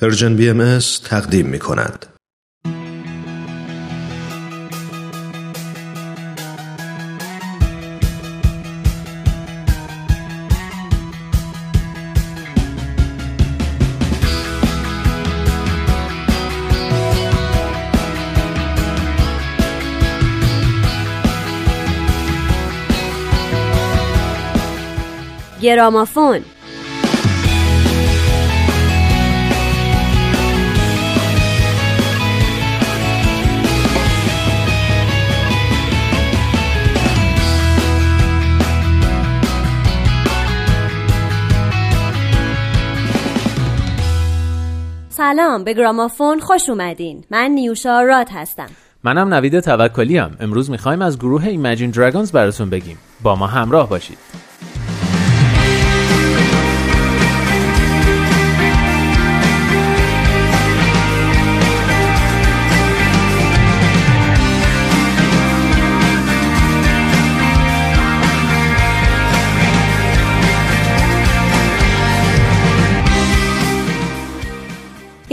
پرژن BMS تقدیم می‌کند. گرامافون سلام، به گرامافون خوش اومدین. من نیوشا رات هستم. منم نوید توکلیم. امروز میخوایم از گروه ایمجین دراگونز براتون بگیم. با ما همراه باشید.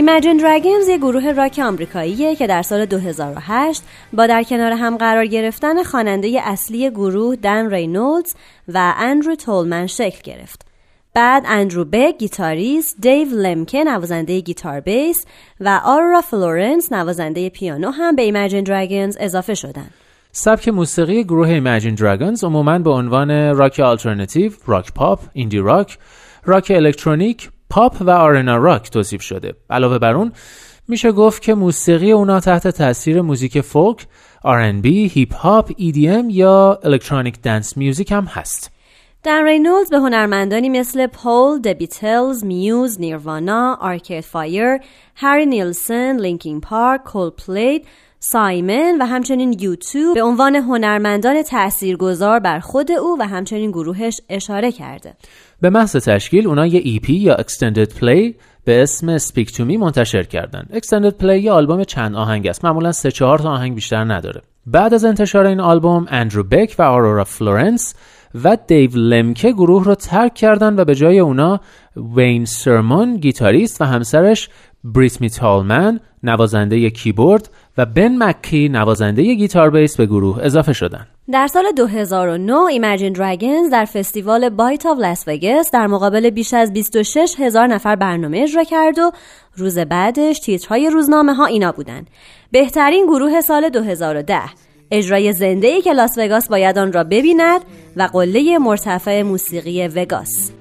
Imagine Dragons یک گروه راک آمریکاییه که در سال 2008 با در کنار هم قرار گرفتن خواننده اصلی گروه دن رینولدز و اندرو تولمن شکل گرفت. بعد اندرو بک گیتاریست، دیو لمکه نوازنده گیتار بیس و آرا فلورنس نوازنده پیانو هم به Imagine Dragons اضافه شدند. سبک موسیقی گروه Imagine Dragons عموماً به عنوان راک آلترناتیو، راک پاپ، ایندی راک، راک الکترونیک، پاپ و آرنا راک توصیف شده. علاوه بر اون میشه گفت که موسیقی اونا تحت تاثیر موزیک فولک، R&B، هیپ هاپ، EDM یا الکترونیک دنس میوزیک هم هست. دن رینولدز به هنرمندانی مثل پول، دی بیتلز، میوز، نیروانا، آرکید فایر، هری نیلسن، لینکین پارک، کول پلی، سایمن و همچنین یوتیوب به عنوان هنرمندان تاثیرگذار بر خود او و همچنین گروهش اشاره کرده. به محض تشکیل اونا یه EP یا اکستندد پلی به اسم Speak To Me منتشر کردن. اکستندد پلی یه آلبوم چند آهنگ است، معمولا 3-4 تا آهنگ بیشتر نداره. بعد از انتشار این آلبوم اندرو بک و آرورا فلورنس و دیو لمکه گروه رو ترک کردن و به جای اونا وین سرمون گیتاریست و همسرش بریسمیت هالمن نوازنده کیبورد و بن مکی نوازنده گیتار بیس به گروه اضافه شدند. در سال 2009 ایمجین دراگونز در فستیوال بای تو لاس وگاس در مقابل بیش از 26,000 نفر برنامه اجرا کرد و روز بعدش تیترهای روزنامه ها اینا بودن: بهترین گروه سال 2010، اجرای زنده‌ای که لاس وگاس باید آن را ببیند و قله مرتفع موسیقی وگاس.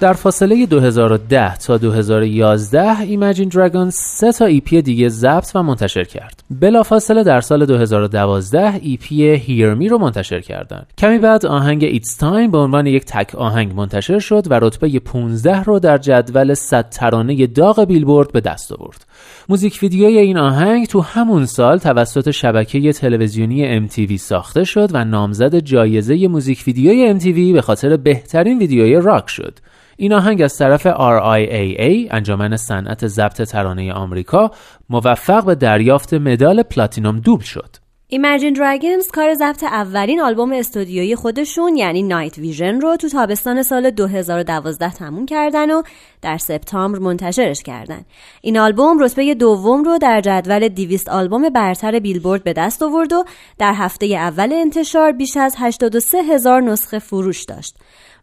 در فاصله 2010 تا 2011 ایمجین دراگونز 3 تا ایپی دیگه ضبط و منتشر کرد. بلافاصله در سال 2012 ایپی هیر می رو منتشر کردند. کمی بعد آهنگ ایتس تایم به عنوان یک تک آهنگ منتشر شد و رتبه 15 رو در جدول 100 ترانه داغ بیلبورد به دست آورد. موزیک ویدیوی این آهنگ تو همون سال توسط شبکه تلویزیونی MTV ساخته شد و نامزد جایزه موزیک ویدیوی MTV به خاطر بهترین ویدیوی راک شد. این آهنگ از طرف RIAA انجمن صنعت ضبط ترانه آمریکا موفق به دریافت مدال پلاتینوم دوبل شد. Imagine Dragons کار ضبط اولین آلبوم استودیویی خودشون یعنی نایت ویژن رو تو تابستان سال 2012 تموم کردن و در سپتامبر منتشرش کردن. این آلبوم رتبه دوم رو در جدول 200 آلبوم برتر بیلبورد به دست آورد و در هفته اول انتشار بیش از 83,000 نسخه فروش داشت.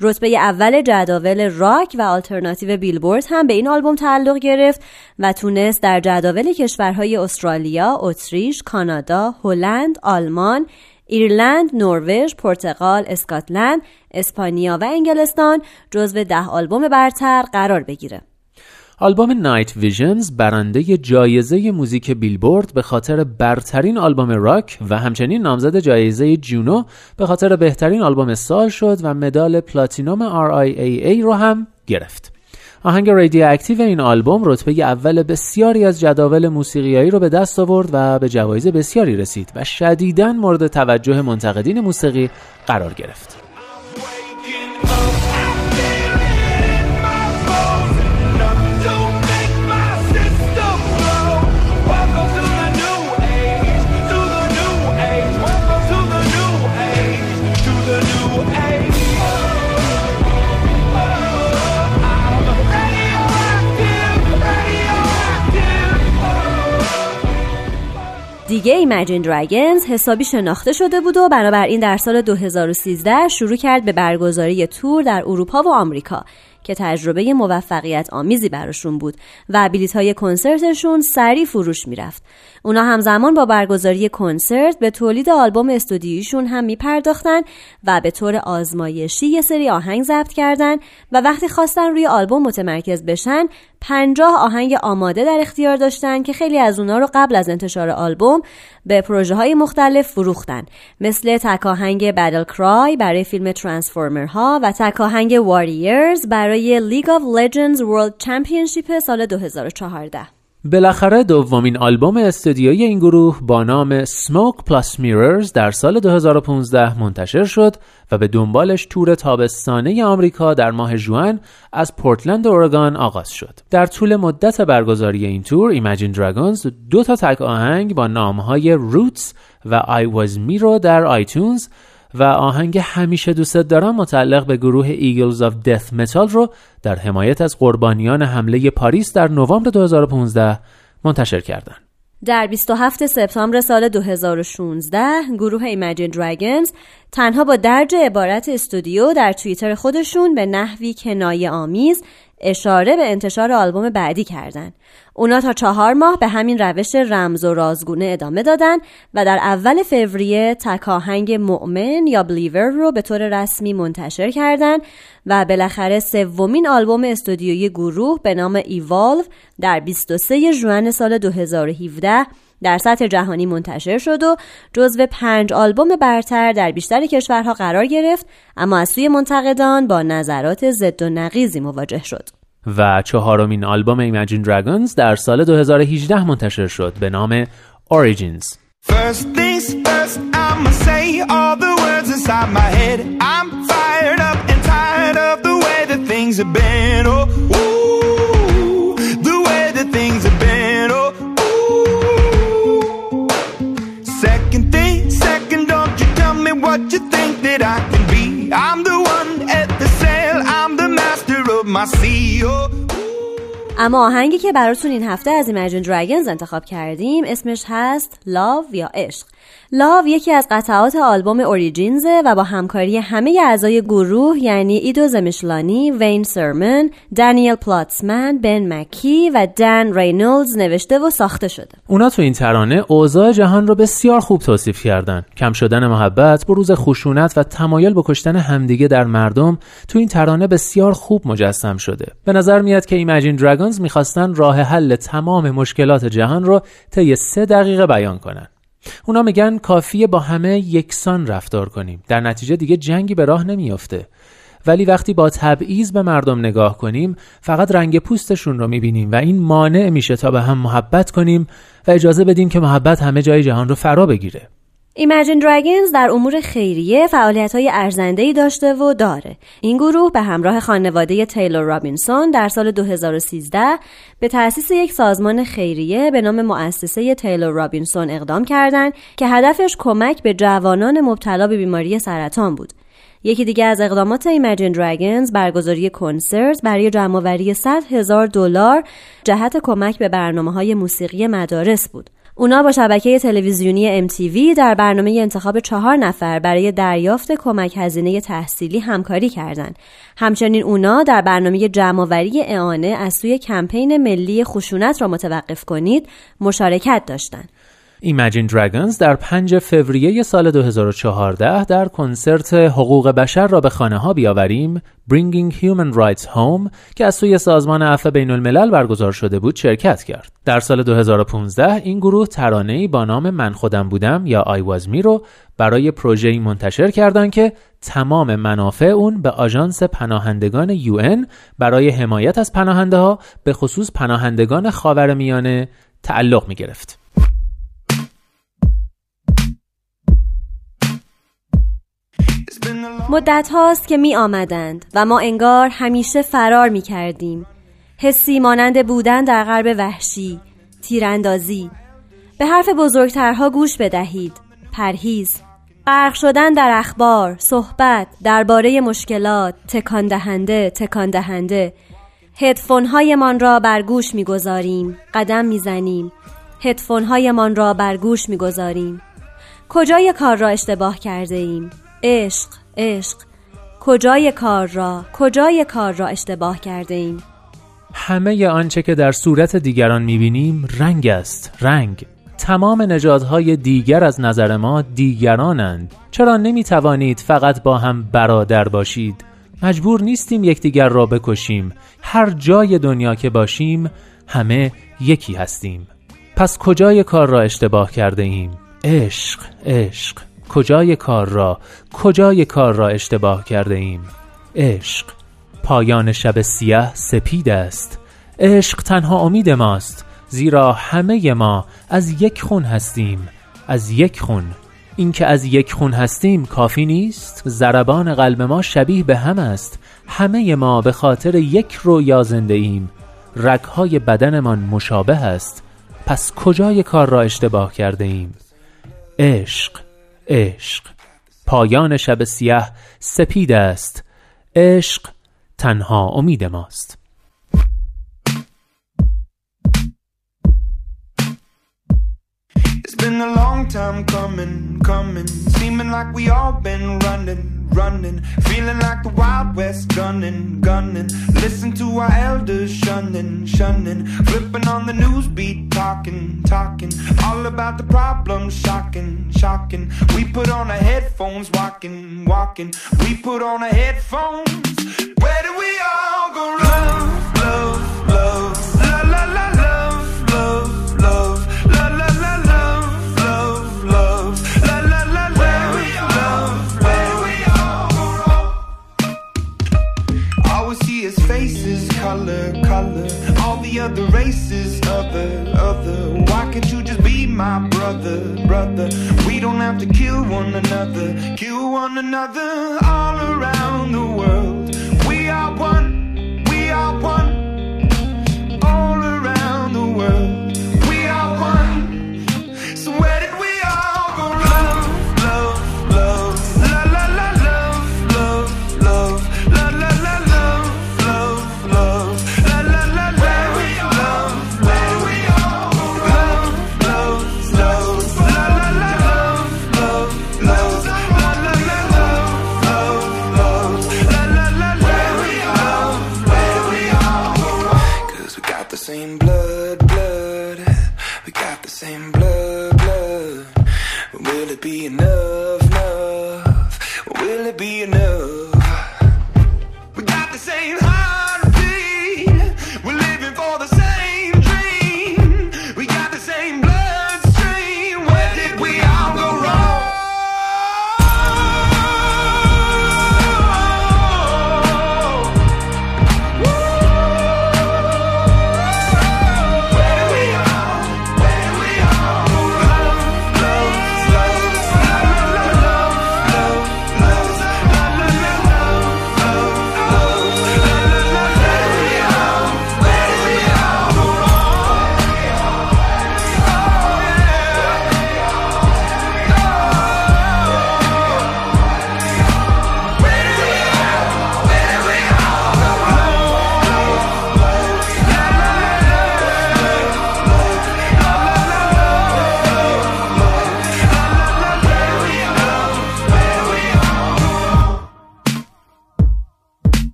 رتبه اول جداول راک و آلترناتیو بیلبورد هم به این آلبوم تعلق گرفت و تونست در جداول کشورهای استرالیا، اتریش، کانادا، هلند، آلمان، ایرلند، نروژ، پرتغال، اسکاتلند، اسپانیا و انگلستان جزو 10 آلبوم برتر قرار بگیره. آلبوم نایت ویژنز برنده جایزه موزیک بیلبورد به خاطر برترین آلبوم راک و همچنین نامزد جایزه جونو به خاطر بهترین آلبوم سال شد و مدال پلاتینوم RIAA رو هم گرفت. آهنگ رادیواکتیو این آلبوم رتبه اول بسیاری از جداول موسیقیایی رو به دست آورد و به جوایز بسیاری رسید و شدیداً مورد توجه منتقدین موسیقی قرار گرفت. دیگه Imagine Dragons حسابی شناخته شده بود و بنابراین در سال 2013 شروع کرد به برگزاری تور در اروپا و آمریکا که تجربه موفقیت آمیزی براشون بود و بلیط‌های کنسرتشون سریع فروش میرفت. اونا همزمان با برگزاری کنسرت به تولید آلبوم استودیویشون هم میپرداختن و به طور آزمایشی یه سری آهنگ ضبط کردن و وقتی خواستن روی آلبوم متمرکز بشن 50 آهنگ آماده در اختیار داشتن که خیلی از اونا رو قبل از انتشار آلبوم به پروژه‌های مختلف فروختن، مثل تک آهنگ Battle Cry برای فیلم ترانسفورمرها و تک آهنگ Warriors برای League of Legends World Championship سال 2014. بالاخره دومین آلبوم استودیویی این گروه با نام Smoke Plus Mirrors در سال 2015 منتشر شد و به دنبالش تور تابستانه آمریکا در ماه ژوئن از پورتلند اورگان آغاز شد. در طول مدت برگزاری این تور Imagine Dragons 2 تک آهنگ با نام‌های Roots و I Was Me رو در آیتونز و آهنگ همیشه دوست دارم متعلق به گروه ایگلز آف دث متال رو در حمایت از قربانیان حمله پاریس در نوامبر 2015 منتشر کردند. در 27 سپتامبر سال 2016 گروه Imagine Dragons تنها با درج عبارت استودیو در توییتر خودشون به نحوی کنایه آمیز اشاره به انتشار آلبوم بعدی کردند. اونا تا 4 ماه به همین روش رمز و رازگونه ادامه دادن و در اول فوریه تک آهنگ مؤمن یا بلیور رو به طور رسمی منتشر کردن و بالاخره سومین آلبوم استودیویی گروه به نام ایوالو در 23 ژوئن سال 2017 در سطح جهانی منتشر شد و جزو 5 آلبوم برتر در بیشتر کشورها قرار گرفت، اما از سوی منتقدان با نظرات ضد و نقیضی مواجه شد. و 4مین آلبوم Imagine Dragons در سال 2018 منتشر شد به نام Origins. First things first, I'ma say all the words inside my head. I'm fired up and tired of the way that things have been. Oh, ooh, the way that things have been. Oh, ooh. Second thing, second, don't you tell me what you think that I can be. I'm the one at the sail, I'm the master of my sea. Oh. اما آهنگی که براتون این هفته از Imagine Dragons انتخاب کردیم اسمش هست Love یا عشق. Love یکی از قطعات آلبوم Origins و با همکاری همه اعضای گروه یعنی ایدو زمیشلانی، وین سرمن، دانیل پلاتسمن، بن مکی و دن رینولدز نوشته و ساخته شده. اونا تو این ترانه اوضاع جهان رو بسیار خوب توصیف کردن. کم شدن محبت، بروز خشونت و تمایل به کشتن همدیگه در مردم تو این ترانه بسیار خوب مجسم شده. به نظر میاد که Imagine Dragons میخواستن راه حل تمام مشکلات جهان رو طی 3 دقیقه بیان کنن. اونا میگن کافیه با همه یکسان رفتار کنیم، در نتیجه دیگه جنگی به راه نمیافته. ولی وقتی با تبعیض به مردم نگاه کنیم فقط رنگ پوستشون رو میبینیم و این مانع میشه تا به هم محبت کنیم و اجازه بدیم که محبت همه جای جهان رو فرا بگیره. Imagine Dragons در امور خیریه فعالیت‌های ارزنده‌ای داشته و داره. این گروه به همراه خانواده تیلور رابینسون در سال 2013 به تأسیس یک سازمان خیریه به نام مؤسسه تیلور رابینسون اقدام کردند که هدفش کمک به جوانان مبتلا به بیماری سرطان بود. یکی دیگه از اقدامات Imagine Dragons برگزاری کنسرت برای جمع‌آوری $100,000 جهت کمک به برنامه‌های موسیقی مدارس بود. اونا با شبکه تلویزیونی MTV در برنامه انتخاب 4 نفر برای دریافت کمک هزینه تحصیلی همکاری کردند. همچنین اونا در برنامه جمع‌آوری اعانه از سوی کمپین ملی خشونت را متوقف کنید مشارکت داشتند. Imagine Dragons در 5 فوریه سال 2014 در کنسرت حقوق بشر را به خانه ها بیاوریم Bringing Human Rights Home که از سوی سازمان عفو بین الملل برگزار شده بود شرکت کرد. در سال 2015 این گروه ترانه‌ای با نام من خودم بودم یا I Was Me رو برای پروژه‌ای منتشر کردند که تمام منافع اون به آژانس پناهندگان UN برای حمایت از پناهنده ها به خصوص پناهندگان خاورمیانه تعلق می گرفت. مدت هاست که می آمدند و ما انگار همیشه فرار می کردیم. حسی مانند بودن در غرب وحشی، تیراندازی، به حرف بزرگترها گوش بدهید، پرهیز، غرق شدن در اخبار، صحبت درباره مشکلات، تکان دهنده، هدفون‌هایمان را بر گوش می‌گذاریم، قدم می‌زنیم، هدفون‌هایمان را بر گوش می‌گذاریم. کجای کار را اشتباه کرده ایم؟ عشق، کجای کار را اشتباه کرده ایم؟ همه آنچه که در صورت دیگران می‌بینیم رنگ است، رنگ. تمام نژادهای دیگر از نظر ما دیگرانند. چرا نمی توانید فقط با هم برادر باشید؟ مجبور نیستیم یکدیگر را بکشیم. هر جای دنیا که باشیم همه یکی هستیم. پس کجای کار را اشتباه کرده ایم؟ عشق. کجای کار را اشتباه کرده ایم؟ عشق. پایان شب سیاه سپید است. عشق تنها امید ماست. زیرا همه ما از یک خون هستیم، از یک خون. این که از یک خون هستیم کافی نیست. ضربان قلب ما شبیه به هم است. همه ما به خاطر یک رویا زنده ایم. رگ‌های بدنمان مشابه است. پس کجای کار را اشتباه کرده ایم؟ عشق. پایان شب سیاه سپید است. عشق تنها امید ماست. Been a long time coming Seeming like we all been running Feeling like the Wild West gunning Listen to our elders shunning Flipping on the news beat talking All about the problems shocking We put on our headphones walking We put on our headphones Where do we all go wrong? Love La la la love Faces, color All the other races, other Why can't you just be my brother We don't have to kill one another All around the world We are one All around the world We are one So where did we all go wrong? Love La la la love La la la Will it be enough? We got the same